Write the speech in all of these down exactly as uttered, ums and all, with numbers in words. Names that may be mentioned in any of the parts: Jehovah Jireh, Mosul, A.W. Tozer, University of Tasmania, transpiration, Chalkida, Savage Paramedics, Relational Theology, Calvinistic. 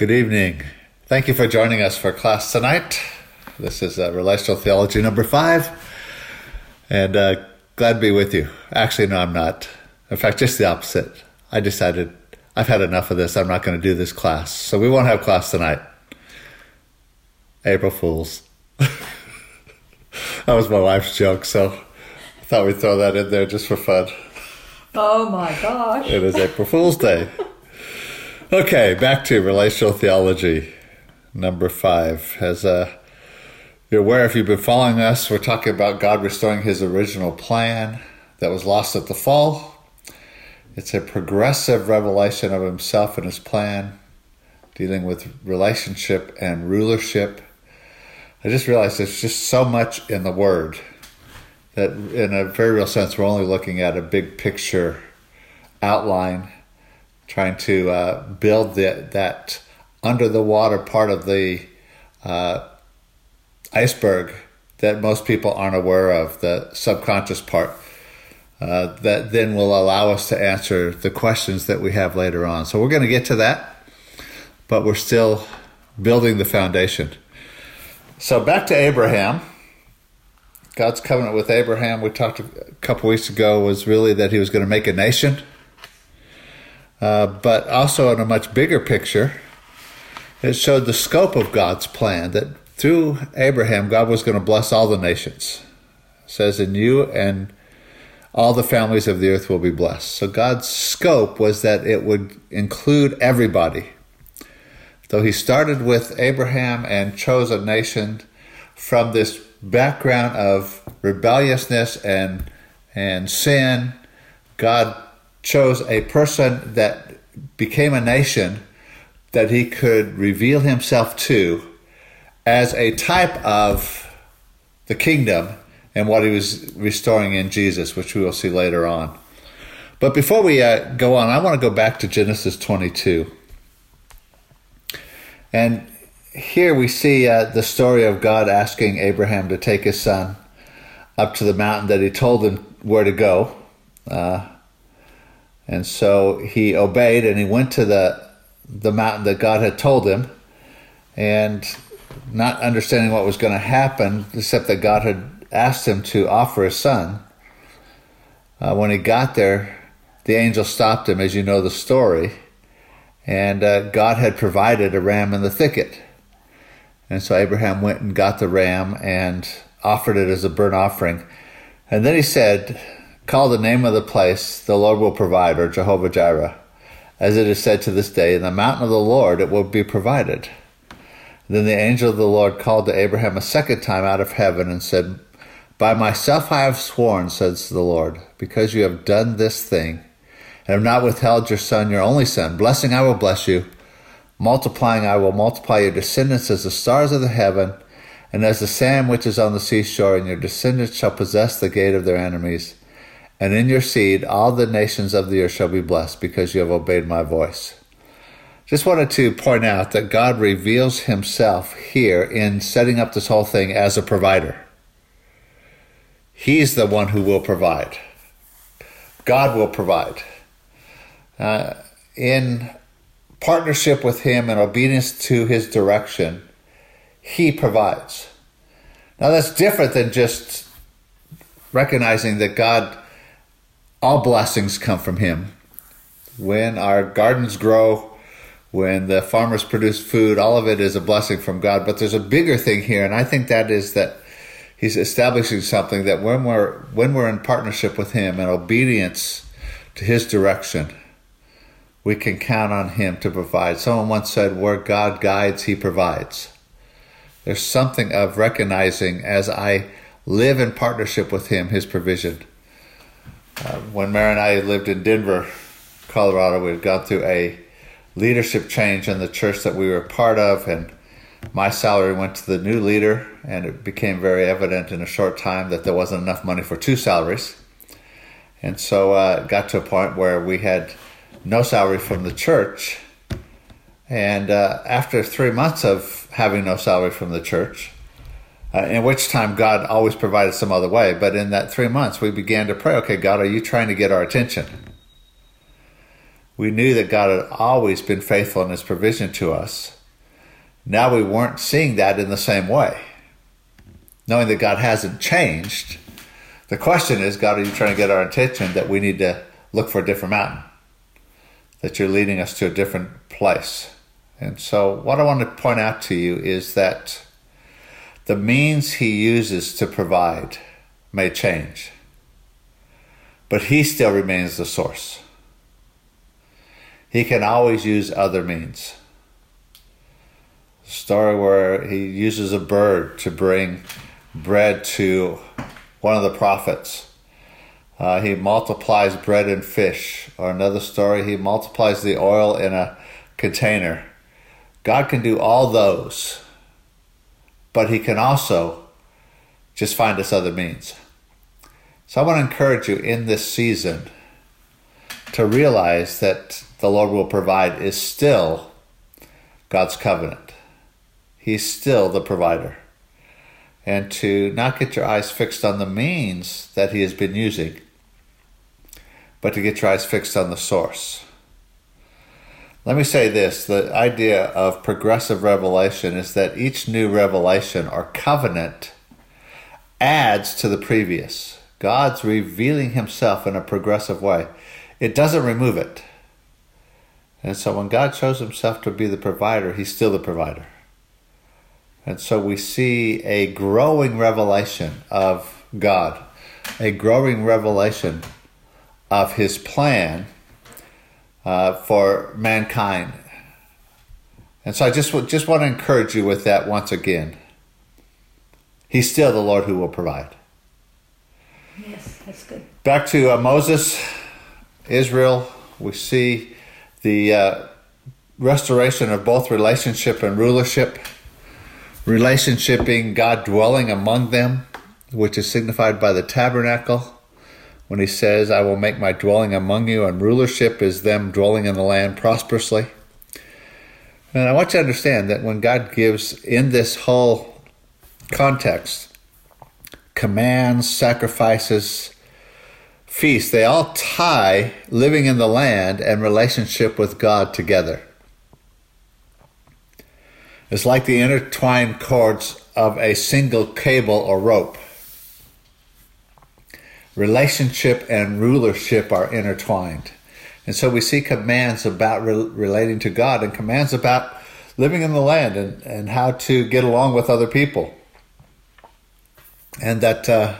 Good evening. Thank you for joining us for class tonight. This is uh, Relational Theology number five, and uh, glad to be with you. Actually, no, I'm not. In fact, just the opposite. I decided I've had enough of this. I'm not going to do this class, so we won't have class tonight. April Fools. That was my wife's joke, so I thought we'd throw that in there just for fun. Oh my gosh. It is April Fool's Day. Okay, back to Relational Theology, number five. As uh, you're aware, if you've been following us, we're talking about God restoring his original plan that was lost at the fall. It's a progressive revelation of himself and his plan, dealing with relationship and rulership. I just realized there's just so much in the Word that in a very real sense, we're only looking at a big picture outline, trying to uh, build the, that under-the-water part of the uh, iceberg that most people aren't aware of, the subconscious part, uh, that then will allow us to answer the questions that we have later on. So we're going to get to that, but we're still building the foundation. So back to Abraham. God's covenant with Abraham, we talked a couple weeks ago, was really that he was going to make a nation. Uh, but also in a much bigger picture, it showed the scope of God's plan, that through Abraham, God was going to bless all the nations. It says, in you and all the families of the earth will be blessed. So God's scope was that it would include everybody. Though he started with Abraham and chose a nation from this background of rebelliousness and and sin, God chose a person that became a nation that he could reveal himself to as a type of the kingdom and what he was restoring in Jesus, which we will see later on. But before we uh, go on, I want to go back to Genesis twenty-two. And here we see uh, the story of God asking Abraham to take his son up to the mountain that he told him where to go. Uh, and so he obeyed and he went to the the mountain that God had told him, and not understanding what was going to happen, except that God had asked him to offer his son. Uh, when he got there, the angel stopped him, as you know the story, and uh, God had provided a ram in the thicket. And so Abraham went and got the ram and offered it as a burnt offering. And then he said, call the name of the place, the Lord will provide, or Jehovah Jireh. As it is said to this day, in the mountain of the Lord it will be provided. Then the angel of the Lord called to Abraham a second time out of heaven and said, by myself I have sworn, says the Lord, because you have done this thing and have not withheld your son, your only son. Blessing I will bless you. Multiplying, I will multiply your descendants as the stars of the heaven, and as the sand which is on the seashore, and your descendants shall possess the gate of their enemies. And in your seed all the nations of the earth shall be blessed, because you have obeyed my voice. Just wanted to point out that God reveals himself here in setting up this whole thing as a provider. He's the one who will provide. God will provide. Uh, in partnership with him and obedience to his direction, he provides. Now that's different than just recognizing that God, all blessings come from him. When our gardens grow, when the farmers produce food, all of it is a blessing from God. But there's a bigger thing here, and I think that is that he's establishing something that when we're when we're in partnership with him and obedience to his direction, we can count on him to provide. Someone once said, where God guides, he provides. There's something of recognizing, as I live in partnership with him, his provision. Uh, when Mary and I lived in Denver, Colorado, we had gone through a leadership change in the church that we were a part of, and my salary went to the new leader, and it became very evident in a short time that there wasn't enough money for two salaries. And so uh, it got to a point where we had no salary from the church. And uh, after three months of having no salary from the church, uh, in which time God always provided some other way, but in that three months we began to pray, okay, God, are you trying to get our attention? we knew that God had always been faithful in his provision to us. Now we weren't seeing that in the same way. Knowing that God hasn't changed, the question is, God, are you trying to get our attention that we need to look for a different mountain? That you're leading us to a different place. And so what I want to point out to you is that the means he uses to provide may change, but he still remains the source. He can always use other means. A story where he uses a bird to bring bread to one of the prophets. Uh, he multiplies bread and fish. Or another story, he multiplies the oil in a container. God can do all those, but he can also just find us other means. So I want to encourage you in this season to realize that the Lord will provide is still God's covenant. He's still the provider. And to not get your eyes fixed on the means that he has been using, but to get your eyes fixed on the source. Let me say this, the idea of progressive revelation is that each new revelation or covenant adds to the previous. God's revealing himself in a progressive way. It doesn't remove it. And so when God shows himself to be the provider, he's still the provider. And so we see a growing revelation of God, a growing revelation of his plan uh, for mankind. And so I just, just want to encourage you with that once again. He's still the Lord who will provide. Yes, that's good. Back to uh, Moses, Israel, we see the uh, restoration of both relationship and rulership. Relationship being God dwelling among them, which is signified by the tabernacle. When he says, I will make my dwelling among you, and rulership is them dwelling in the land prosperously. And I want you to understand that when God gives in this whole context, commands, sacrifices, feasts, they all tie living in the land and relationship with God together. It's like the intertwined cords of a single cable or rope. Relationship and rulership are intertwined. And so we see commands about re- relating to God and commands about living in the land and, and how to get along with other people. And that uh,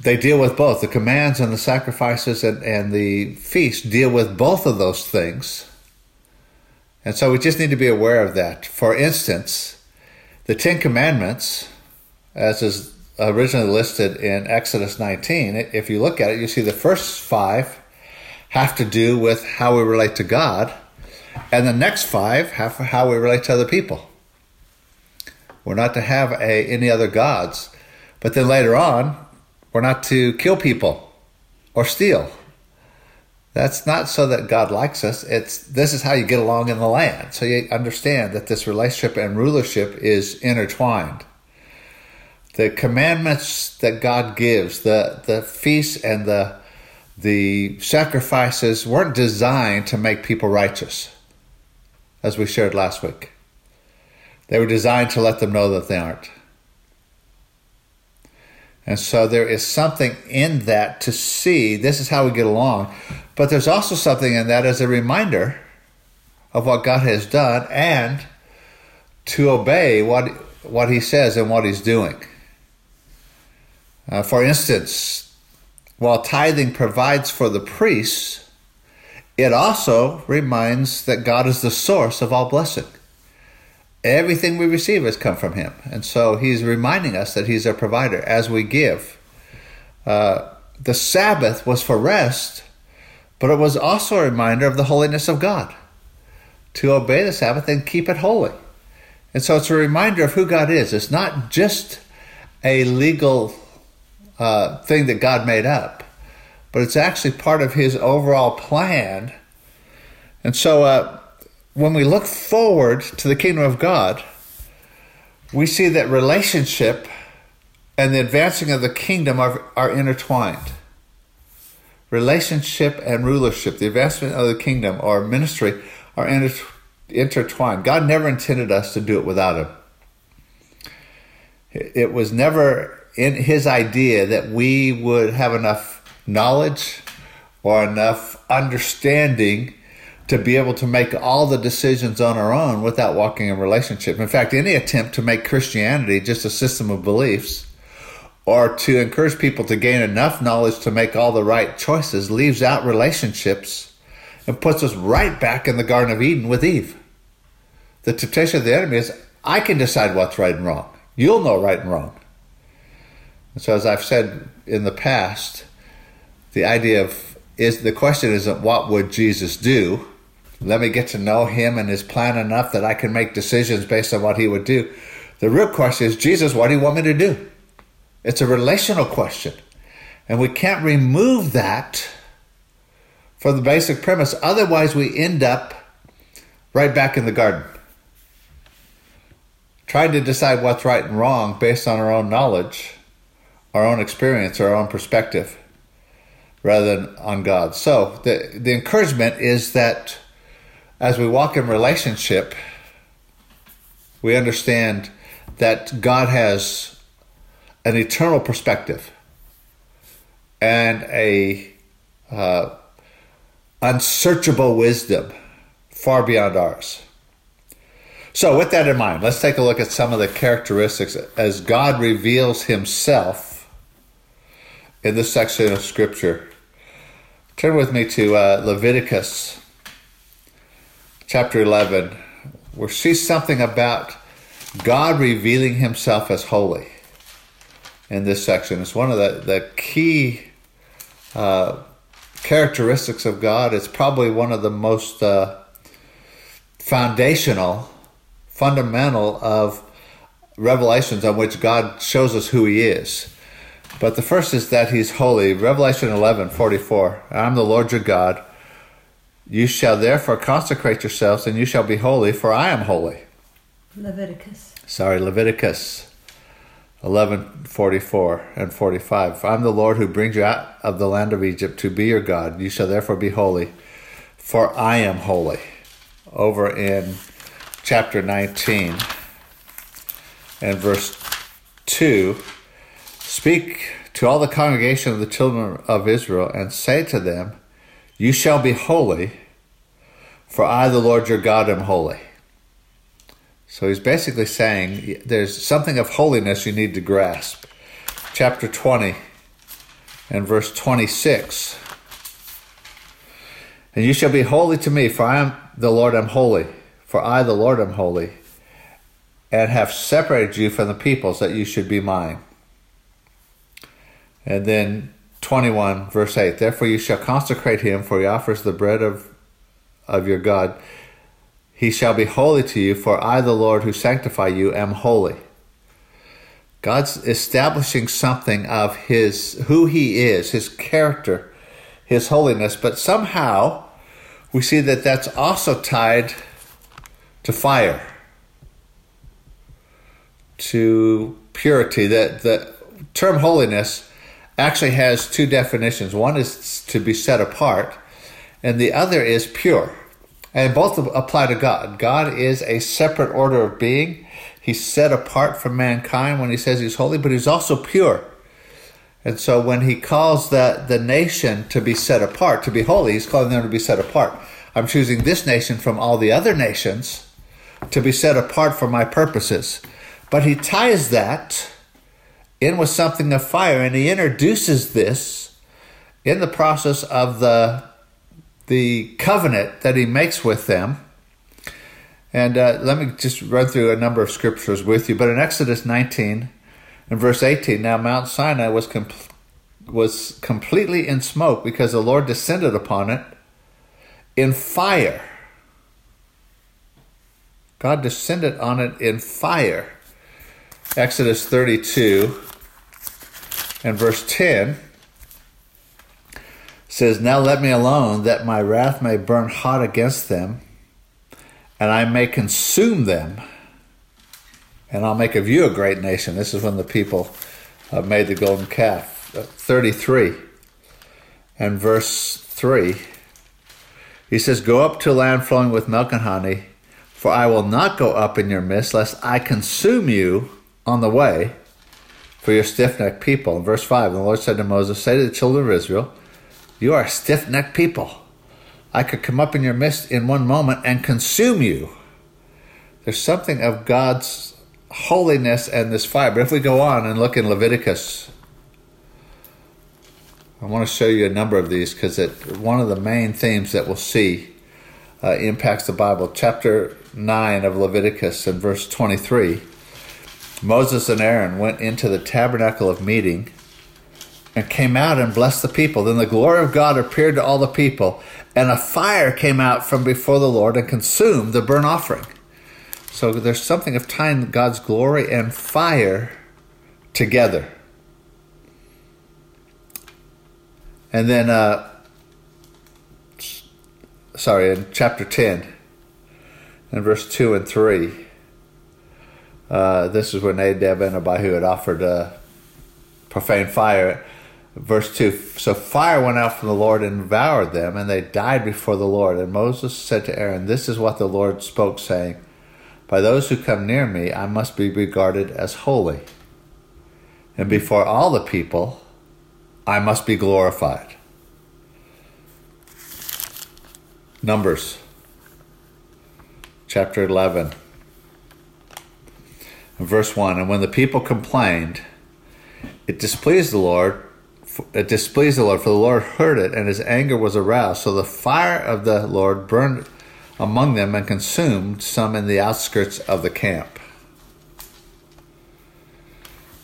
they deal with both. The commands and the sacrifices and, and the feast deal with both of those things. And so we just need to be aware of that. For instance, the Ten Commandments, as is originally listed in Exodus nineteen, if you look at it, you see the first five have to do with how we relate to God, and the next five have how we relate to other people. We're not to have a, any other gods, but then later on, we're not to kill people or steal. That's not so that God likes us. It's this is how you get along in the land. So you understand that this relationship and rulership is intertwined. The commandments that God gives, the, the feasts and the, the sacrifices weren't designed to make people righteous, as we shared last week. They were designed to let them know that they aren't. And so there is something in that to see this is how we get along. But there's also something in that as a reminder of what God has done and to obey what what he says and what he's doing. Uh, for instance, while tithing provides for the priests, it also reminds that God is the source of all blessing. Everything we receive has come from him. And so he's reminding us that he's our provider as we give. Uh, the Sabbath was for rest, but it was also a reminder of the holiness of God, to obey the Sabbath and keep it holy. And so it's a reminder of who God is. It's not just a legal uh, thing that God made up, but it's actually part of his overall plan. And so uh, when we look forward to the kingdom of God, we see that relationship and the advancing of the kingdom are, are intertwined. Relationship and rulership, the advancement of the kingdom or ministry, are inter- intertwined. God never intended us to do it without him. It was never in his idea that we would have enough knowledge or enough understanding to be able to make all the decisions on our own without walking in relationship. In fact, any attempt to make Christianity just a system of beliefs or to encourage people to gain enough knowledge to make all the right choices leaves out relationships and puts us right back in the Garden of Eden with Eve. The temptation of the enemy is, I can decide what's right and wrong. You'll know right and wrong. And so as I've said in the past, the idea of is the question isn't what would Jesus do? Let me get to know him and his plan enough that I can make decisions based on what he would do. The real question is, Jesus, what do you want me to do? It's a relational question. And we can't remove that from the basic premise. Otherwise, we end up right back in the garden, trying to decide what's right and wrong based on our own knowledge, our own experience, our own perspective, rather than on God. So the, the encouragement is that as we walk in relationship, we understand that God has an eternal perspective and a uh, unsearchable wisdom far beyond ours. So with that in mind, let's take a look at some of the characteristics as God reveals himself in this section of Scripture. Turn with me to uh, Leviticus chapter eleven, where we see something about God revealing himself as holy. In this section, it's one of the, the key uh, characteristics of God. It's probably one of the most uh, foundational, fundamental of revelations on which God shows us who he is. But the first is that he's holy. Revelation eleven forty-four, I'm the Lord your God. You shall therefore consecrate yourselves and you shall be holy, for I am holy. Leviticus. Sorry, Leviticus. eleven forty-four and forty-five. I'm the Lord who brings you out of the land of Egypt to be your God. You shall therefore be holy, for I am holy. Over in chapter nineteen and verse two, speak to all the congregation of the children of Israel and say to them, you shall be holy, for I, the Lord your God, am holy. So he's basically saying there's something of holiness you need to grasp. Chapter twenty and verse twenty-six. And you shall be holy to me, for I am the Lord, am holy. For I, the Lord, am holy, and have separated you from the peoples that you should be mine. And then twenty-one, verse eight. Therefore you shall consecrate him, for he offers the bread of, of your God. He shall be holy to you, for I, the Lord, who sanctify you, am holy. God's establishing something of his, who he is, his character, his holiness. But somehow we see that that's also tied to fire, to purity. That the term holiness actually has two definitions. One is to be set apart, and the other is pure. And both apply to God. God is a separate order of being. He's set apart from mankind when he says he's holy, but he's also pure. And so when he calls the, the nation to be set apart, to be holy, he's calling them to be set apart. I'm choosing this nation from all the other nations to be set apart for my purposes. But he ties that in with something of fire, and he introduces this in the process of the the covenant that he makes with them. And uh, let me just run through a number of scriptures with you. But in Exodus nineteen and verse eighteen, now Mount Sinai was com- was completely in smoke because the Lord descended upon it in fire. God descended on it in fire. Exodus thirty-two and verse ten says, now let me alone, that my wrath may burn hot against them, and I may consume them, and I'll make of you a great nation. This is when the people uh, made the golden calf. Uh, thirty-three and verse three, he says, "Go up to a land flowing with milk and honey, for I will not go up in your midst, lest I consume you on the way for your stiff-necked people." In verse five, and the Lord said to Moses, "Say to the children of Israel, you are a stiff-necked people. I could come up in your midst in one moment and consume you." There's something of God's holiness and this fire. But if we go on and look in Leviticus, I want to show you a number of these because it one of the main themes that we'll see uh, impacts the Bible. Chapter nine of Leviticus and verse twenty-three, Moses and Aaron went into the tabernacle of meeting and came out and blessed the people. Then the glory of God appeared to all the people, and a fire came out from before the Lord and consumed the burnt offering. So there's something of tying God's glory and fire together. And then, uh, sorry, in chapter ten, in verse two and three, uh, this is when Nadab and Abihu had offered uh, profane fire. Verse two, so fire went out from the Lord and devoured them, and they died before the Lord. And Moses said to Aaron, "This is what the Lord spoke, saying, by those who come near me, I must be regarded as holy. And before all the people, I must be glorified." Numbers, chapter eleven, and verse one, "And when the people complained, it displeased the Lord. It displeased the Lord, for the Lord heard it, and his anger was aroused. So the fire of the Lord burned among them and consumed some in the outskirts of the camp."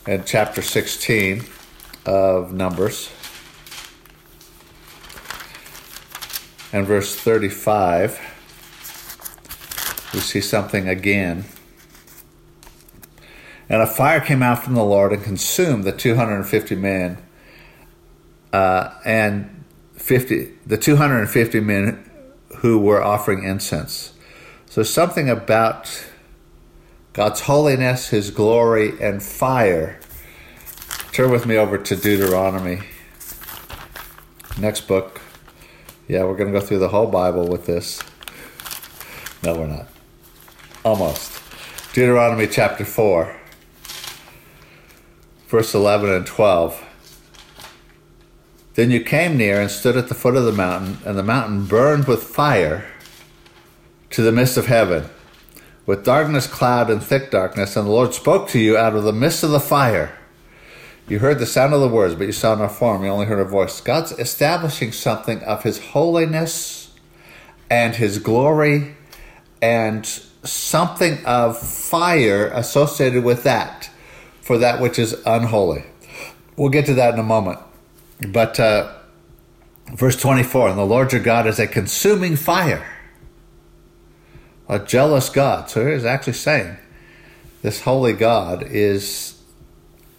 And chapter sixteen of Numbers, and verse thirty-five, we see something again. "And a fire came out from the Lord and consumed the two hundred fifty men Uh, and fifty, the two hundred fifty men who were offering incense." So something about God's holiness, his glory, and fire. Turn with me over to Deuteronomy. Next book. Yeah, we're going to go through the whole Bible with this. No, we're not. Almost. Deuteronomy chapter four, verse eleven and twelve. "Then you came near and stood at the foot of the mountain, and the mountain burned with fire to the midst of heaven, with darkness, cloud, and thick darkness. And the Lord spoke to you out of the midst of the fire. You heard the sound of the words, but you saw no form. You only heard a voice." God's establishing something of his holiness and his glory, and something of fire associated with that, for that which is unholy. We'll get to that in a moment. But uh, verse twenty-four, "And the Lord your God is a consuming fire, a jealous God." So here's actually saying this holy God is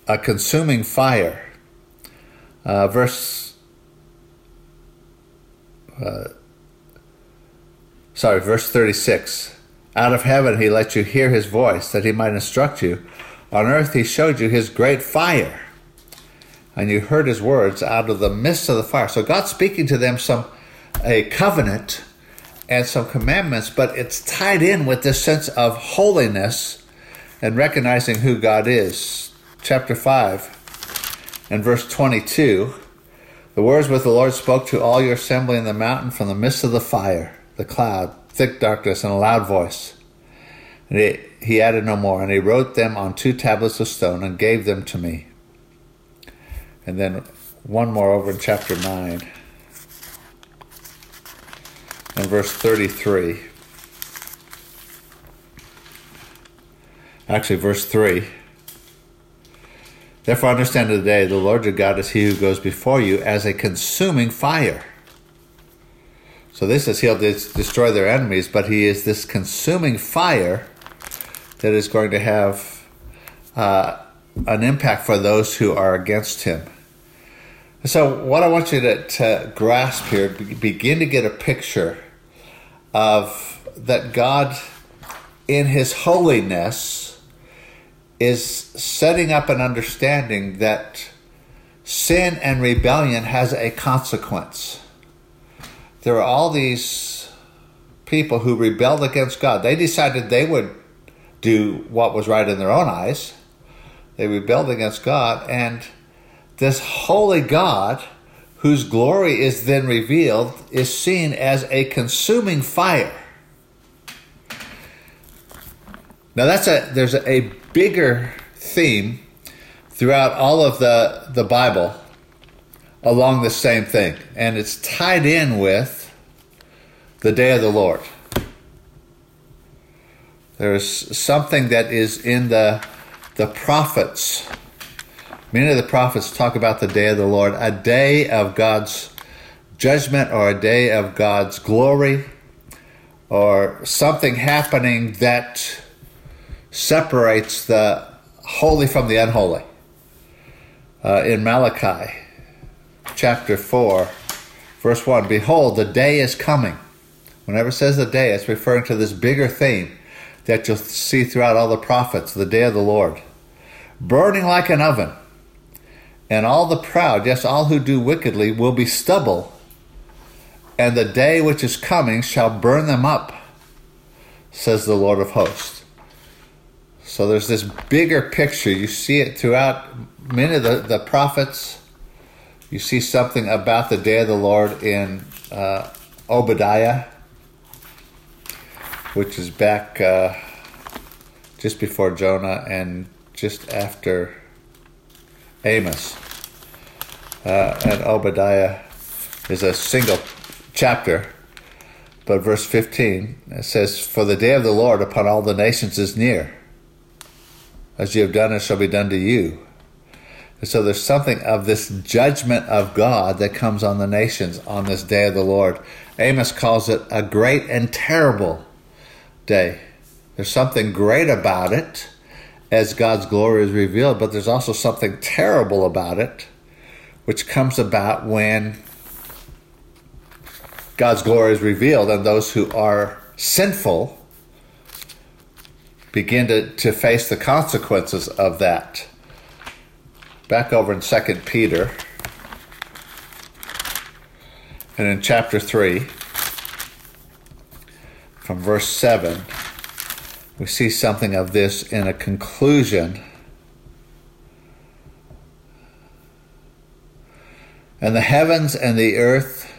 a consuming fire. Uh, verse, uh, sorry, verse thirty-six, "Out of heaven he let you hear his voice, that he might instruct you. On earth he showed you his great fire. And you heard his words out of the midst of the fire." So God's speaking to them some a covenant and some commandments, but it's tied in with this sense of holiness and recognizing who God is. Chapter five and verse twenty-two, "The words which the Lord spoke to all your assembly in the mountain from the midst of the fire, the cloud, thick darkness, and a loud voice. And he, he added no more, and he wrote them on two tablets of stone and gave them to me." And then one more over in chapter nine and verse thirty-three. Actually, verse three. "Therefore understand today, the Lord your God is he who goes before you as a consuming fire." So this is he'll destroy their enemies, but he is this consuming fire that is going to have uh, an impact for those who are against him. So what I want you to, to grasp here, begin to get a picture of that God in his holiness is setting up an understanding that sin and rebellion has a consequence. There are all these people who rebelled against God. They decided they would do what was right in their own eyes. They rebelled against God, and this holy God, whose glory is then revealed, is seen as a consuming fire. Now that's a there's a bigger theme throughout all of the, the Bible along the same thing, and it's tied in with the day of the Lord. There's something that is in the the prophets. Many of the prophets talk about the day of the Lord, a day of God's judgment or a day of God's glory or something happening that separates the holy from the unholy. Uh, in Malachi chapter four, verse one, behold, the day is coming. Whenever it says the day, it's referring to this bigger theme that you'll see throughout all the prophets, the day of the Lord, burning like an oven. And all the proud, yes, all who do wickedly, will be stubble, and the day which is coming shall burn them up, says the Lord of hosts. So there's this bigger picture. You see it throughout many of the, the prophets. You see something about the day of the Lord in uh, Obadiah, which is back uh, just before Jonah and just after Amos, uh, and Obadiah is a single chapter, but verse fifteen, it says, for the day of the Lord upon all the nations is near. As you have done, it shall be done to you. And so there's something of this judgment of God that comes on the nations on this day of the Lord. Amos calls it a great and terrible day. There's something great about it as God's glory is revealed, but there's also something terrible about it, which comes about when God's glory is revealed and those who are sinful begin to, to face the consequences of that. Back over in Second Peter, and in chapter three, from verse seven, we see something of this in a conclusion. And the heavens and the earth,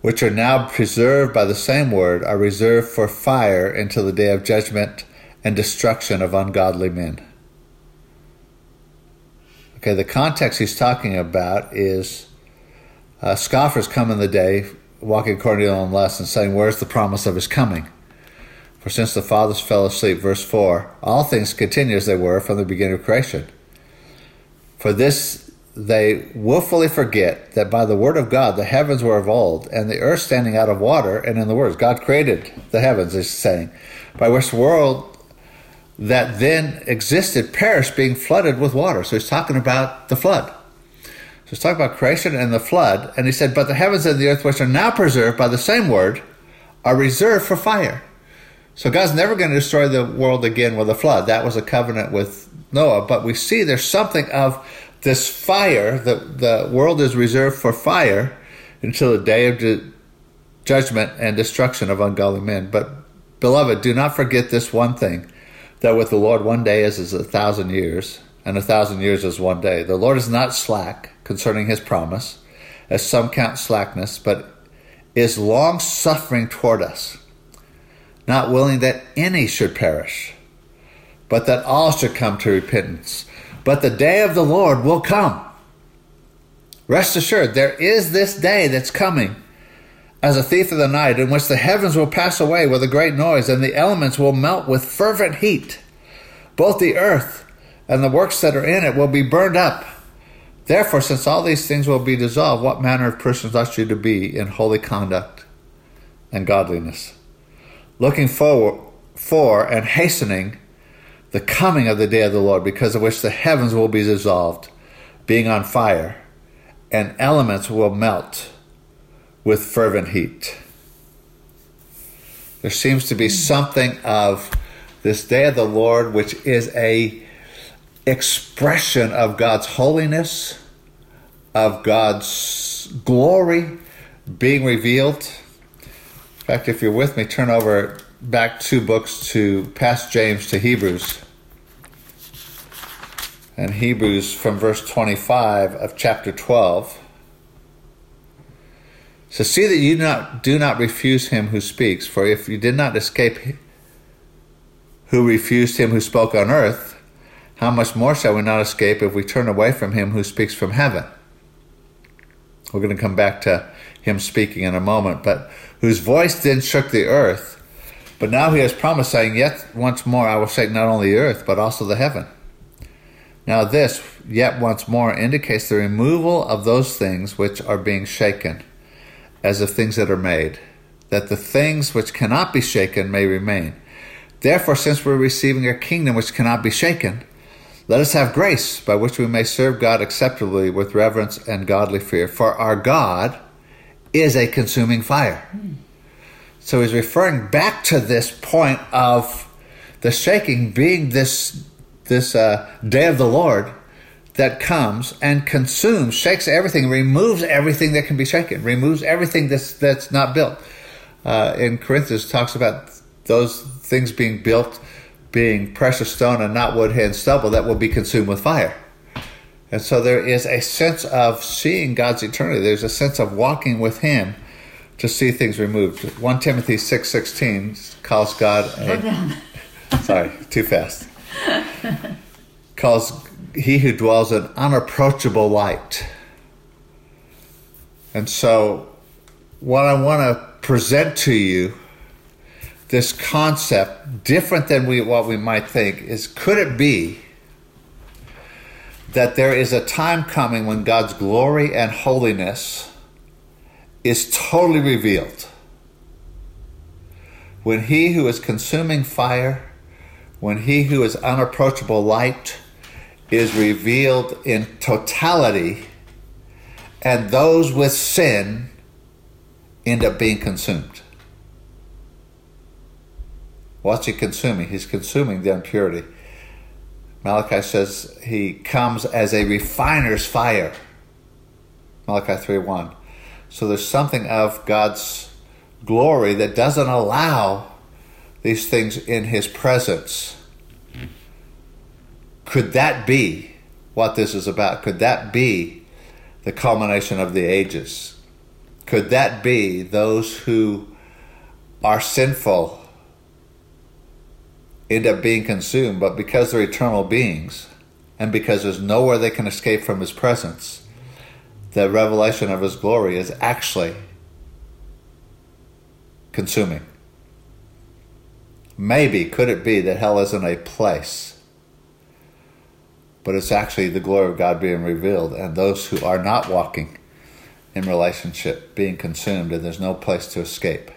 which are now preserved by the same word, are reserved for fire until the day of judgment and destruction of ungodly men. Okay, the context he's talking about is uh, scoffers come in the day, walking according to their own lust, and saying, where's the promise of his coming? For since the fathers fell asleep, verse four, all things continue as they were from the beginning of creation. For this they willfully forget that by the word of God the heavens were of old, and the earth standing out of water, and in the words, God created the heavens, is saying, by which the world that then existed perished, being flooded with water. So he's talking about the flood. So he's talking about creation and the flood, and he said, but the heavens and the earth, which are now preserved by the same word, are reserved for fire. So God's never going to destroy the world again with a flood. That was a covenant with Noah. But we see there's something of this fire, that the world is reserved for fire until the day of ju- judgment and destruction of ungodly men. But, beloved, do not forget this one thing, that with the Lord one day is as a thousand years, and a thousand years is one day. The Lord is not slack concerning his promise, as some count slackness, but is long-suffering toward us, not willing that any should perish, but that all should come to repentance. But the day of the Lord will come. Rest assured, there is this day that's coming as a thief of the night, in which the heavens will pass away with a great noise, and the elements will melt with fervent heat. Both the earth and the works that are in it will be burned up. Therefore, since all these things will be dissolved, what manner of persons ought you to be in holy conduct and godliness, looking forward for and hastening the coming of the day of the Lord, because of which the heavens will be dissolved, being on fire, and elements will melt with fervent heat. There seems to be something of this day of the Lord, which is a expression of God's holiness, of God's glory being revealed. In fact, if you're with me, turn over back two books to past James to Hebrews. And Hebrews from verse twenty-five of chapter twelve. So see that you not, do not refuse him who speaks, for if you did not escape who refused him who spoke on earth, how much more shall we not escape if we turn away from him who speaks from heaven? We're going to come back to him speaking in a moment, but whose voice then shook the earth, but now he has promised, saying, yet once more I will shake not only the earth, but also the heaven. Now this, yet once more, indicates the removal of those things which are being shaken, as of things that are made, that the things which cannot be shaken may remain. Therefore, since we're receiving a kingdom which cannot be shaken, let us have grace by which we may serve God acceptably with reverence and godly fear. For our God is a consuming fire. Hmm. So he's referring back to this point of the shaking being this this uh, day of the Lord that comes and consumes, shakes everything, removes everything that can be shaken, removes everything that's, that's not built. Uh, in Corinthians, talks about those things being built, being precious stone and not wood, hay, and stubble, that will be consumed with fire. And so there is a sense of seeing God's eternity. There's a sense of walking with him to see things removed. First Timothy six sixteen calls God a... sorry, too fast. Calls he who dwells in unapproachable light. And so what I want to present to you, this concept, different than we what we might think, is could it be that there is a time coming when God's glory and holiness is totally revealed? When he who is consuming fire, when he who is unapproachable light is revealed in totality, and those with sin end up being consumed. What's he consuming? He's consuming the impurity. Malachi says he comes as a refiner's fire. Malachi three one. So there's something of God's glory that doesn't allow these things in his presence. Could that be what this is about? Could that be the culmination of the ages? Could that be those who are sinful end up being consumed, but because they're eternal beings and because there's nowhere they can escape from his presence, the revelation of his glory is actually consuming? Maybe, could it be that hell isn't a place, but it's actually the glory of God being revealed and those who are not walking in relationship being consumed, and there's no place to escape?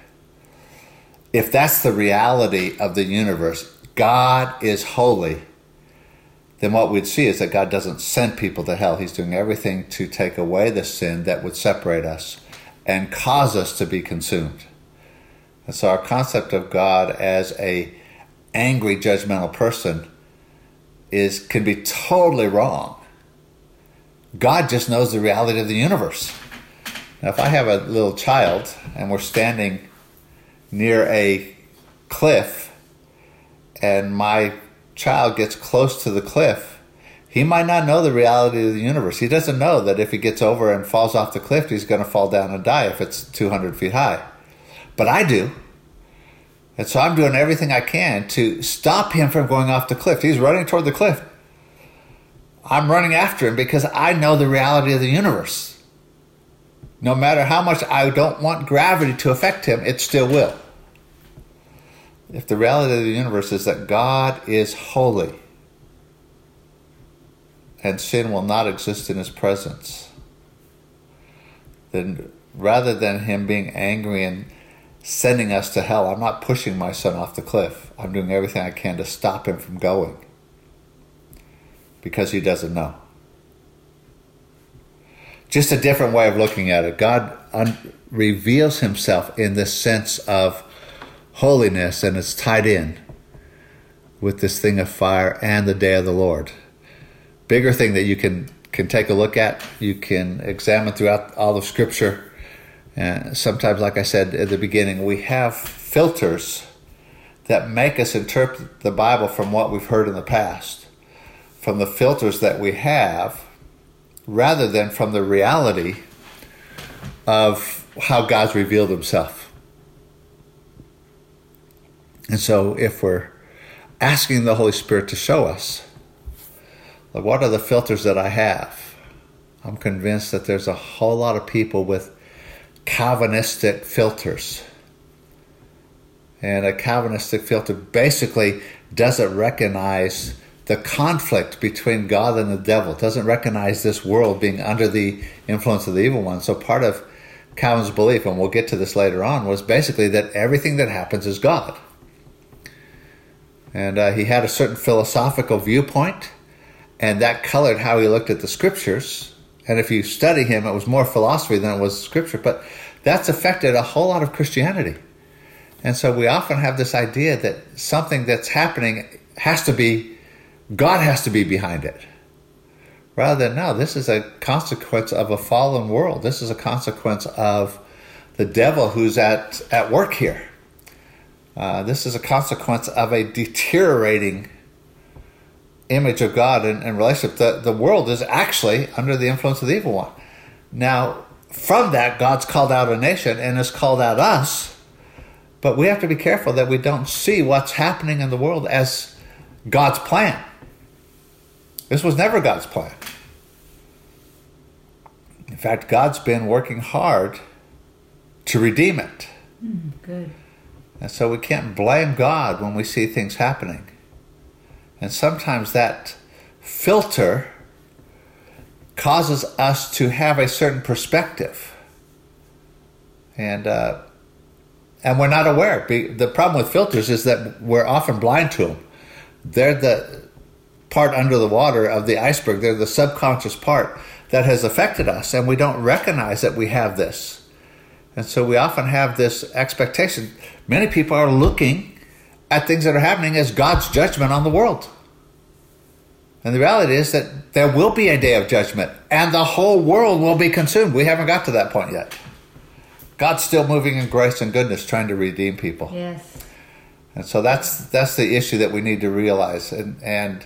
If that's the reality of the universe, God is holy, then what we'd see is that God doesn't send people to hell. He's doing everything to take away the sin that would separate us and cause us to be consumed. And so our concept of God as a angry, judgmental person is can be totally wrong. God just knows the reality of the universe. Now, if I have a little child and we're standing near a cliff and my child gets close to the cliff, he might not know the reality of the universe. He doesn't know that if he gets over and falls off the cliff, he's going to fall down and die if it's two hundred feet high. But I do. And so I'm doing everything I can to stop him from going off the cliff. He's running toward the cliff. I'm running after him because I know the reality of the universe. No matter how much I don't want gravity to affect him, it still will. If the reality of the universe is that God is holy and sin will not exist in his presence, then rather than him being angry and sending us to hell, I'm not pushing my son off the cliff. I'm doing everything I can to stop him from going because he doesn't know. Just a different way of looking at it. God un- reveals himself in this sense of holiness, and it's tied in with this thing of fire and the day of the Lord. Bigger thing that you can can take a look at. You can examine throughout all of Scripture. Uh, sometimes, like I said at the beginning, we have filters that make us interpret the Bible from what we've heard in the past, from the filters that we have, rather than from the reality of how God's revealed himself. And so if we're asking the Holy Spirit to show us, what are the filters that I have? I'm convinced that there's a whole lot of people with Calvinistic filters. And a Calvinistic filter basically doesn't recognize the conflict between God and the devil, doesn't recognize this world being under the influence of the evil one. So part of Calvin's belief, and we'll get to this later on, was basically that everything that happens is God. And uh, he had a certain philosophical viewpoint, and that colored how he looked at the Scriptures. And if you study him, it was more philosophy than it was Scripture. But that's affected a whole lot of Christianity. And so we often have this idea that something that's happening has to be, God has to be behind it. Rather than, no, this is a consequence of a fallen world. This is a consequence of the devil who's at, at work here. Uh, this is a consequence of a deteriorating image of God and, and relationship. The, the world is actually under the influence of the evil one. Now, from that, God's called out a nation and has called out us. But we have to be careful that we don't see what's happening in the world as God's plan. This was never God's plan. In fact, God's been working hard to redeem it. Mm, good. And so we can't blame God when we see things happening. And sometimes that filter causes us to have a certain perspective. And uh, and we're not aware. The problem with filters is that we're often blind to them. They're the part under the water of the iceberg. They're the subconscious part that has affected us, and we don't recognize that we have this. And so we often have this expectation. Many people are looking at things that are happening as God's judgment on the world. And the reality is that there will be a day of judgment, and the whole world will be consumed. We haven't got to that point yet. God's still moving in grace and goodness, trying to redeem people. Yes. And so that's that's the issue that we need to realize. And, and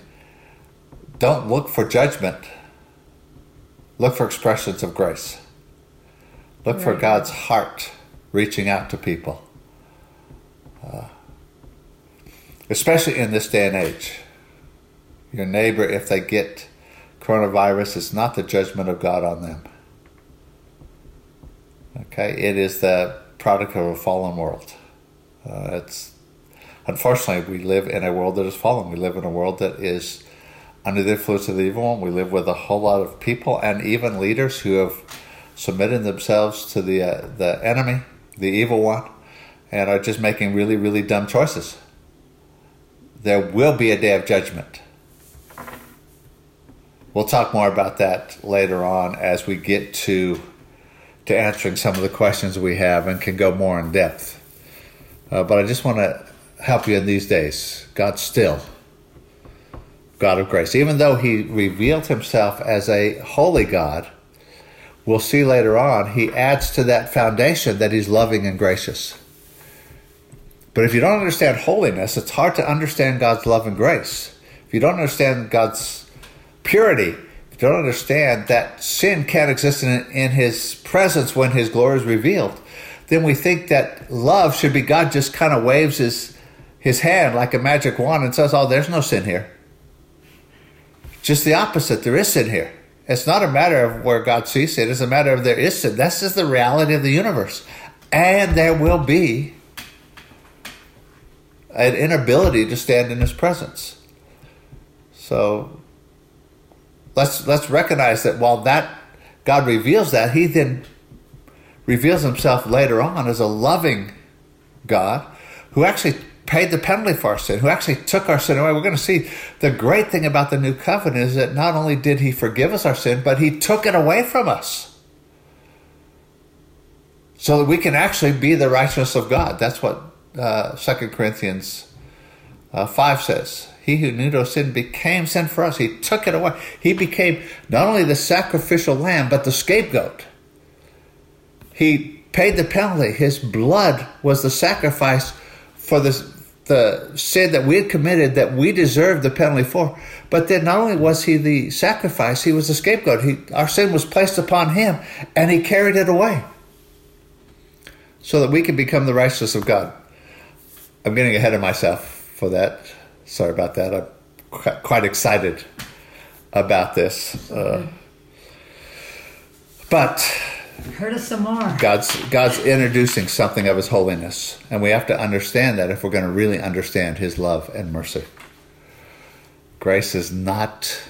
don't look for judgment. Look for expressions of grace. Look right. for God's heart reaching out to people. Uh, especially in this day and age. Your neighbor, if they get coronavirus, it's not the judgment of God on them. Okay? It is the product of a fallen world. Uh, it's Unfortunately, we live in a world that is fallen. We live in a world that is under the influence of the evil one. We live with a whole lot of people and even leaders who have submitted themselves to the uh, the enemy, the evil one, and are just making really, really dumb choices. There will be a day of judgment. We'll talk more about that later on as we get to, to answering some of the questions we have and can go more in depth. Uh, but I just want to help you in these days. God's still God of grace. Even though he revealed himself as a holy God, we'll see later on, he adds to that foundation that he's loving and gracious. But if you don't understand holiness, it's hard to understand God's love and grace. If you don't understand God's purity, if you don't understand that sin can't exist in, in his presence when his glory is revealed, then we think that love should be God just kind of waves his His hand like a magic wand and says, oh, there's no sin here. Just the opposite. There is sin here. It's not a matter of where God sees it. It's a matter of there is sin. That's just the reality of the universe. And there will be an inability to stand in his presence. So let's let's recognize that while that God reveals that, he then reveals himself later on as a loving God who actually paid the penalty for our sin, who actually took our sin away. We're going to see the great thing about the new covenant is that not only did he forgive us our sin, but he took it away from us so that we can actually be the righteousness of God. That's what uh, Second Corinthians uh, five says. He who knew no sin became sin for us. He took it away. He became not only the sacrificial lamb, but the scapegoat. He paid the penalty. His blood was the sacrifice for the, the sin that we had committed, that we deserved the penalty for. But then not only was he the sacrifice, he was the scapegoat. He, our sin was placed upon him, and he carried it away so that we could become the righteousness of God. I'm getting ahead of myself for that. Sorry about that. I'm quite excited about this. Uh, but heard us some more. God's God's introducing something of his holiness, and we have to understand that if we're going to really understand his love and mercy. Grace is not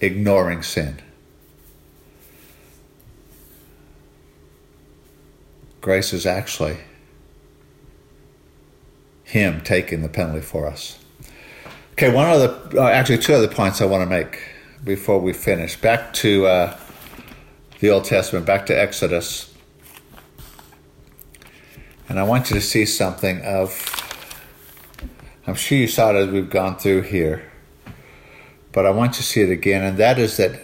ignoring sin. Grace is actually him taking the penalty for us. Okay, one other, actually two other points I want to make before we finish. Back to uh, the Old Testament, back to Exodus. And I want you to see something of, I'm sure you saw it as we've gone through here, but I want you to see it again, and that is that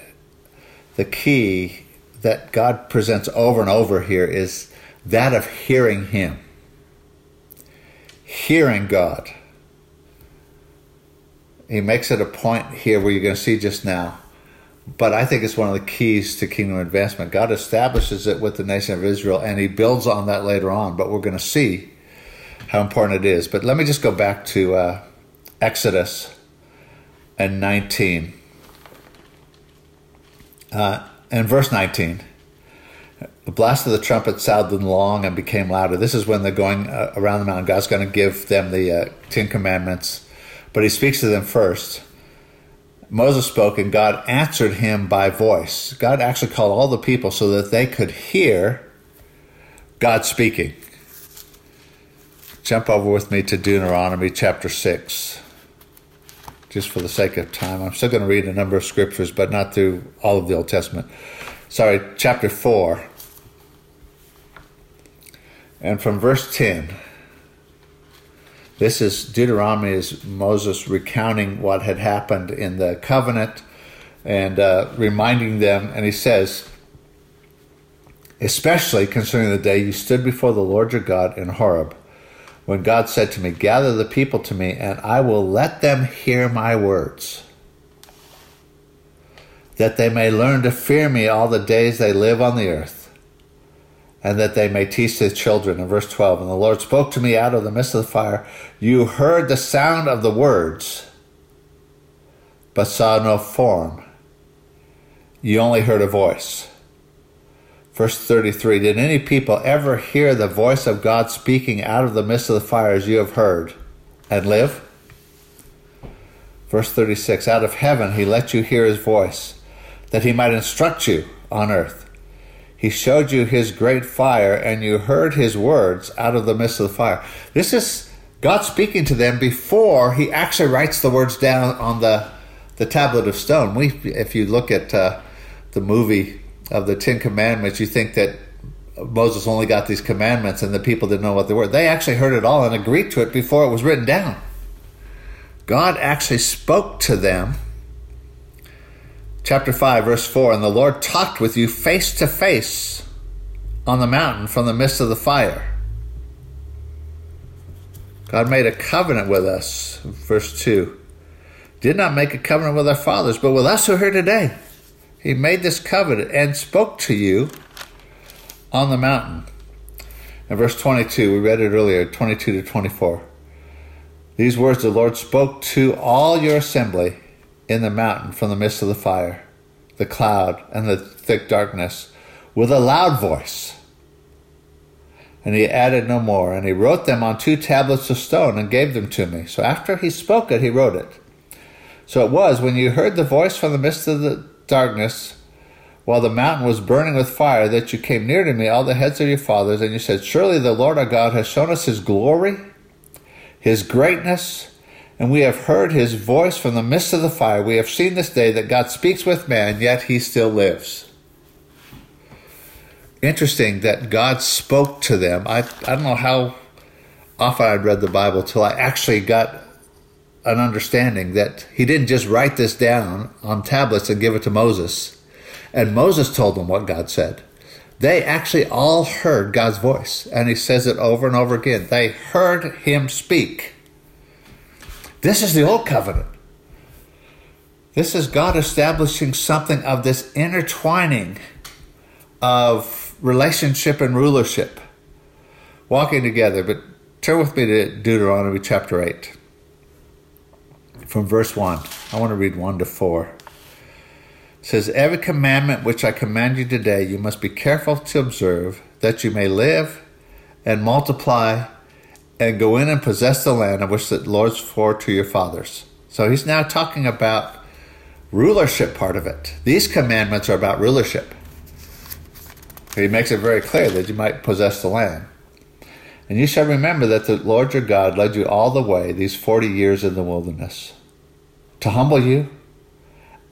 the key that God presents over and over here is that of hearing him. Hearing God. He makes it a point here where you're going to see just now. But I think it's one of the keys to kingdom advancement. God establishes it with the nation of Israel, and he builds on that later on. But we're going to see how important it is. But let me just go back to uh, Exodus and nineteen. Uh, and verse nineteen. The blast of the trumpet sounded long and became louder. This is when they're going uh, around the mountain. God's going to give them the uh, Ten Commandments, but he speaks to them first. Moses spoke, and God answered him by voice. God actually called all the people so that they could hear God speaking. Jump over with me to Deuteronomy chapter six. Just for the sake of time, I'm still going to read a number of scriptures, but not through all of the Old Testament. Sorry, chapter four. And from verse ten, this is Deuteronomy, is Moses recounting what had happened in the covenant and uh, reminding them. And he says, especially concerning the day you stood before the Lord your God in Horeb, when God said to me, gather the people to me, and I will let them hear my words, that they may learn to fear me all the days they live on the earth, and that they may teach their children. In verse twelve, and the Lord spoke to me out of the midst of the fire. You heard the sound of the words, but saw no form. You only heard a voice. Verse thirty-three, did any people ever hear the voice of God speaking out of the midst of the fire as you have heard, and live? Verse thirty-six, out of heaven he let you hear his voice, that he might instruct you on earth. He showed you his great fire, and you heard his words out of the midst of the fire. This is God speaking to them before he actually writes the words down on the, the tablet of stone. We, if you look at uh, the movie of the Ten Commandments, you think that Moses only got these commandments and the people didn't know what they were. They actually heard it all and agreed to it before it was written down. God actually spoke to them. Chapter five, verse four, and the Lord talked with you face to face on the mountain from the midst of the fire. God made a covenant with us. Verse two, did not make a covenant with our fathers, but with us who are here today. He made this covenant and spoke to you on the mountain. And verse twenty-two, we read it earlier, twenty-two to twenty-four. These words the Lord spoke to all your assembly in the mountain from the midst of the fire, the cloud, and the thick darkness, with a loud voice. And he added no more, and he wrote them on two tablets of stone and gave them to me. So after he spoke it, he wrote it. So it was, when you heard the voice from the midst of the darkness, while the mountain was burning with fire, that you came near to me, all the heads of your fathers, and you said, surely the Lord our God has shown us his glory, his greatness, and we have heard his voice from the midst of the fire. We have seen this day that God speaks with man, yet he still lives. Interesting that God spoke to them. I, I don't know how often I'd read the Bible till I actually got an understanding that he didn't just write this down on tablets and give it to Moses. And Moses told them what God said. They actually all heard God's voice. And he says it over and over again. They heard him speak. This is the old covenant. This is God establishing something of this intertwining of relationship and rulership, walking together. But turn with me to Deuteronomy chapter eight, from verse one. I want to read one to four. It says, "Every commandment which I command you today, you must be careful to observe, that you may live and multiply and go in and possess the land of which the Lord swore to your fathers." So he's now talking about rulership part of it. These commandments are about rulership. He makes it very clear that you might possess the land. "And you shall remember that the Lord your God led you all the way these forty years in the wilderness to humble you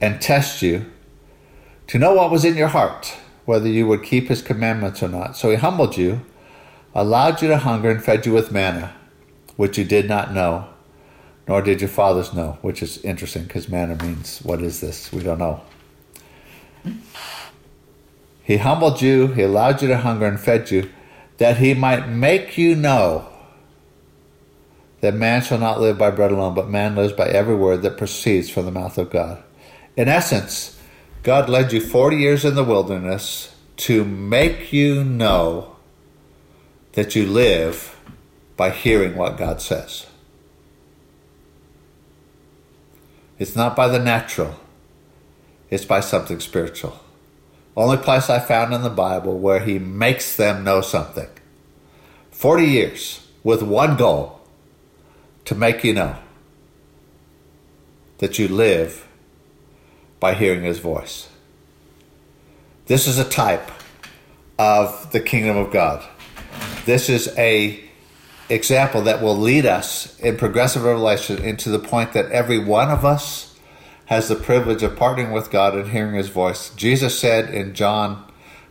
and test you, to know what was in your heart, whether you would keep his commandments or not. So he humbled you, allowed you to hunger, and fed you with manna, which you did not know, nor did your fathers know." Which is interesting, because manna means, what is this? We don't know. "He humbled you, he allowed you to hunger and fed you, that he might make you know that man shall not live by bread alone, but man lives by every word that proceeds from the mouth of God." In essence, God led you forty years in the wilderness to make you know that you live by hearing what God says. It's not by the natural. It's by something spiritual. Only place I found in the Bible where he makes them know something. forty years with one goal, to make you know that you live by hearing his voice. This is a type of the kingdom of God. This is a example that will lead us in progressive revelation into the point that every one of us has the privilege of partnering with God and hearing his voice. Jesus said in John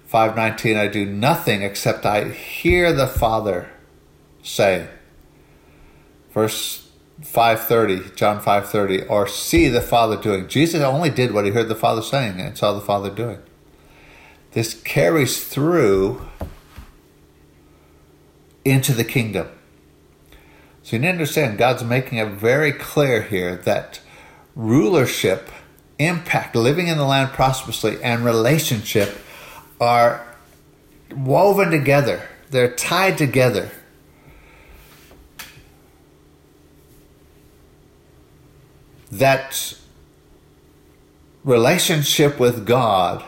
five nineteen, "I do nothing except I hear the Father say." Verse five thirty, John five thirty, "or see the Father doing." Jesus only did what he heard the Father saying and saw the Father doing. This carries through into the kingdom. So you need to understand, God's making it very clear here that rulership, impact, living in the land prosperously, and relationship are woven together. They're tied together. That relationship with God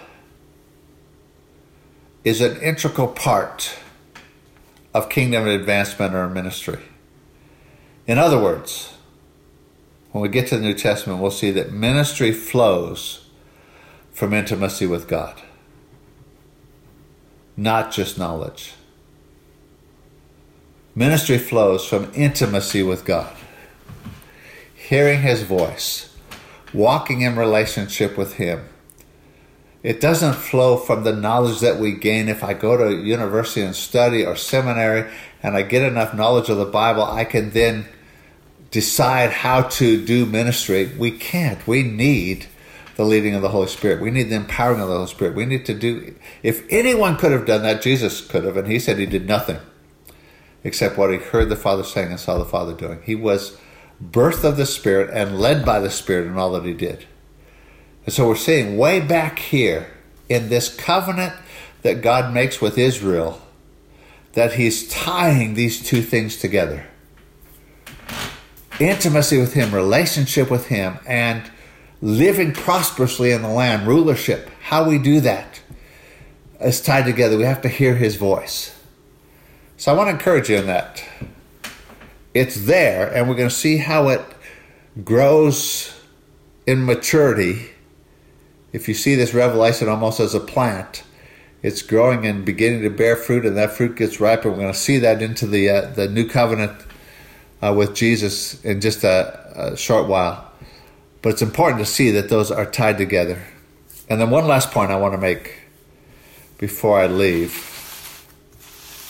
is an integral part of kingdom advancement or ministry. In other words, when we get to the New Testament, we'll see that ministry flows from intimacy with God, not just knowledge. Ministry flows from intimacy with God, hearing his voice, walking in relationship with him. It doesn't flow from the knowledge that we gain. If I go to university and study or seminary and I get enough knowledge of the Bible, I can then decide how to do ministry. We can't. We need the leading of the Holy Spirit. We need the empowering of the Holy Spirit. We need to do, if anyone could have done that, Jesus could have. And he said he did nothing except what he heard the Father saying and saw the Father doing. He was birthed of the Spirit and led by the Spirit in all that he did. And so we're seeing way back here in this covenant that God makes with Israel that he's tying these two things together. Intimacy with him, relationship with him, and living prosperously in the land, rulership. How we do that is tied together. We have to hear his voice. So I want to encourage you in that. It's there, and we're going to see how it grows in maturity. If you see this revelation almost as a plant, it's growing and beginning to bear fruit, and that fruit gets riper. We're going to see that into the uh, the new covenant Uh, with Jesus in just a, a short while. But it's important to see that those are tied together. And then one last point I want to make before I leave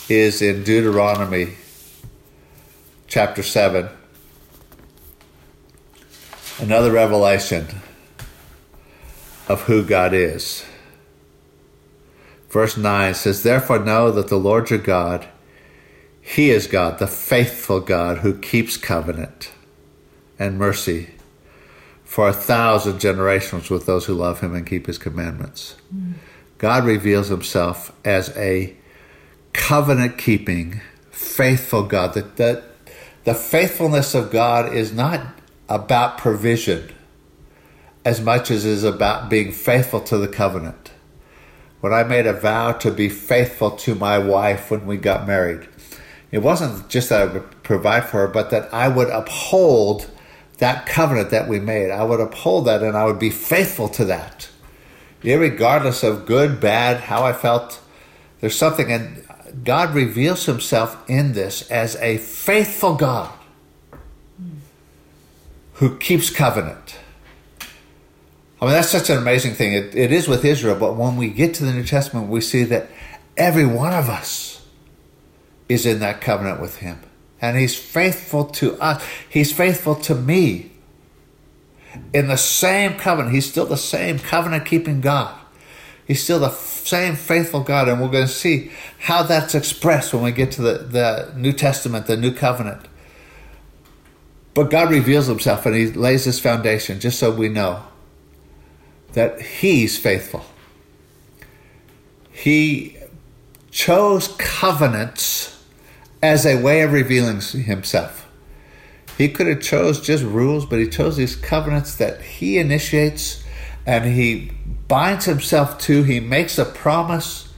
is in Deuteronomy chapter seven, another revelation of who God is. Verse nine says, "Therefore know that the Lord your God, He is God, the faithful God who keeps covenant and mercy for a thousand generations with those who love Him and keep His commandments." Mm. God reveals Himself as a covenant-keeping, faithful God. The, the, the faithfulness of God is not about provision as much as it is about being faithful to the covenant. When I made a vow to be faithful to my wife when we got married, it wasn't just that I would provide for her, but that I would uphold that covenant that we made. I would uphold that, and I would be faithful to that. Irregardless of good, bad, how I felt, there's something, and God reveals Himself in this as a faithful God who keeps covenant. I mean, that's such an amazing thing. It, it is with Israel, but when we get to the New Testament, we see that every one of us is in that covenant with Him. And He's faithful to us. He's faithful to me. In the same covenant, He's still the same covenant-keeping God. He's still the f- same faithful God, and we're going to see how that's expressed when we get to the, the New Testament, the New Covenant. But God reveals Himself, and He lays this foundation just so we know that He's faithful. He chose covenants as a way of revealing Himself. He could have chose just rules, but He chose these covenants that He initiates and He binds Himself to. He makes a promise.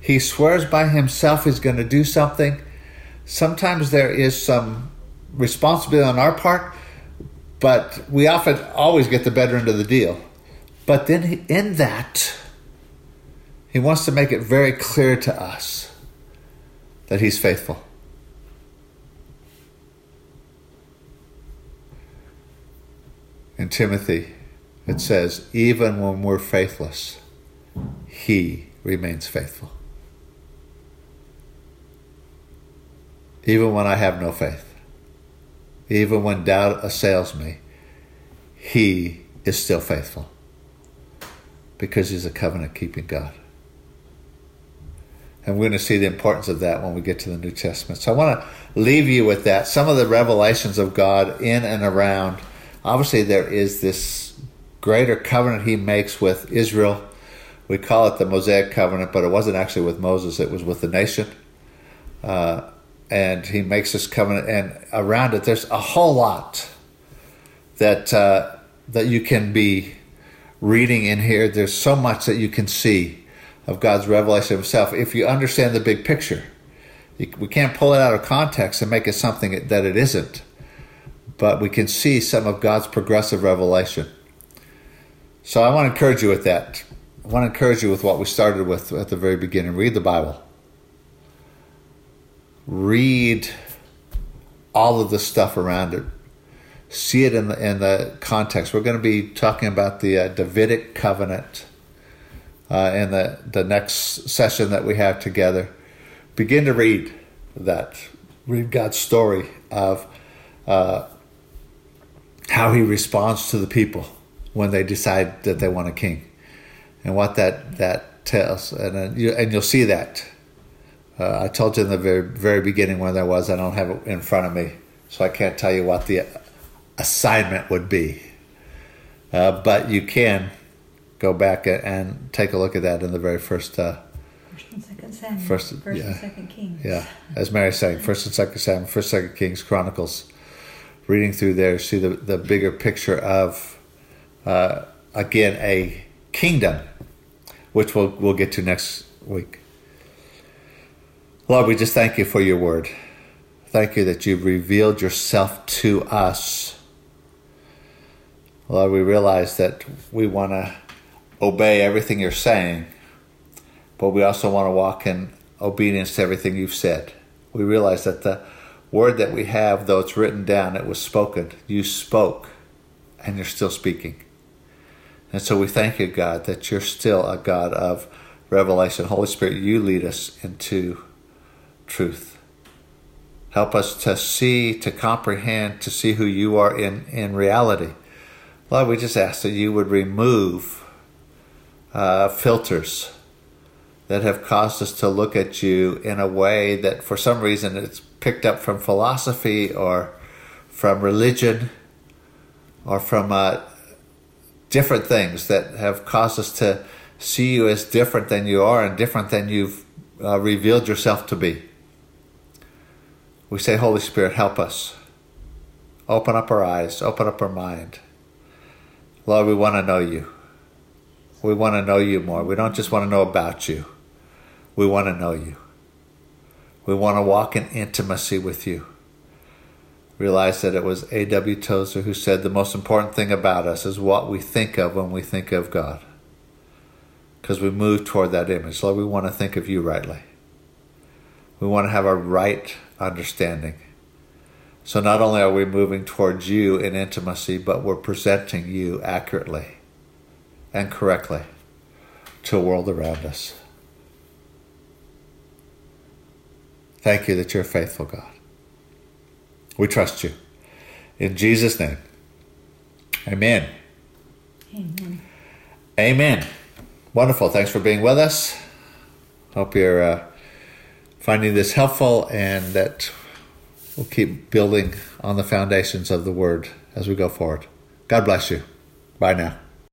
He swears by Himself He's going to do something. Sometimes there is some responsibility on our part, but we often always get the better end of the deal. But then in that, He wants to make it very clear to us that He's faithful. In Timothy, it says, even when we're faithless, He remains faithful. Even when I have no faith, even when doubt assails me, He is still faithful because He's a covenant-keeping God. And we're going to see the importance of that when we get to the New Testament. So I want to leave you with that. Some of the revelations of God in and around. Obviously, there is this greater covenant He makes with Israel. We call it the Mosaic Covenant, but it wasn't actually with Moses. It was with the nation. Uh, and He makes this covenant, and around it, there's a whole lot that uh, that you can be reading in here. There's so much that you can see of God's revelation of Himself if you understand the big picture. You, we can't pull it out of context and make it something that it isn't. But we can see some of God's progressive revelation. So I want to encourage you with that. I want to encourage you with what we started with at the very beginning. Read the Bible. Read all of the stuff around it. See it in the, in the context. We're going to be talking about the uh, Davidic covenant uh, in the, the next session that we have together. Begin to read that. Read God's story of Uh, how He responds to the people when they decide that they want a king, and what that, that tells. And uh, you, and you'll see that. Uh, I told you in the very, very beginning when there was, I don't have it in front of me, so I can't tell you what the assignment would be. Uh, but you can go back and take a look at that in the very first... Uh, first and second Samuel. First, first yeah, and second Kings. Yeah, as Mary's saying, first and second Samuel, first and second Kings, Chronicles. Reading through there, see the, the bigger picture of, uh, again, a kingdom, which we'll, we'll get to next week. Lord, we just thank You for Your word. Thank You that You've revealed Yourself to us. Lord, we realize that we want to obey everything You're saying, but we also want to walk in obedience to everything You've said. We realize that the word that we have, though it's written down, it was spoken. You spoke, and You're still speaking. And so we thank You, God, that You're still a God of revelation. Holy Spirit, You lead us into truth. Help us to see, to comprehend, to see who You are in, in reality. Lord, we just ask that you would remove uh, filters that have caused us to look at you in a way that for some reason it's picked up from philosophy or from religion or from uh, different things that have caused us to see you as different than you are and different than you've uh, revealed yourself to be. We say, Holy Spirit, help us. Open up our eyes, open up our mind. Lord, we want to know you. We want to know you more. We don't just want to know about you. We want to know you. We want to walk in intimacy with you. Realize that it was A W Tozer who said the most important thing about us is what we think of when we think of God. Because we move toward that image. Lord, we want to think of you rightly. We want to have a right understanding. So not only are we moving towards you in intimacy, but we're presenting you accurately and correctly to a world around us. Thank you that you're faithful, God. We trust you. In Jesus' name, amen. Amen. Amen. Wonderful. Thanks for being with us. Hope you're uh, finding this helpful and that we'll keep building on the foundations of the Word as we go forward. God bless you. Bye now.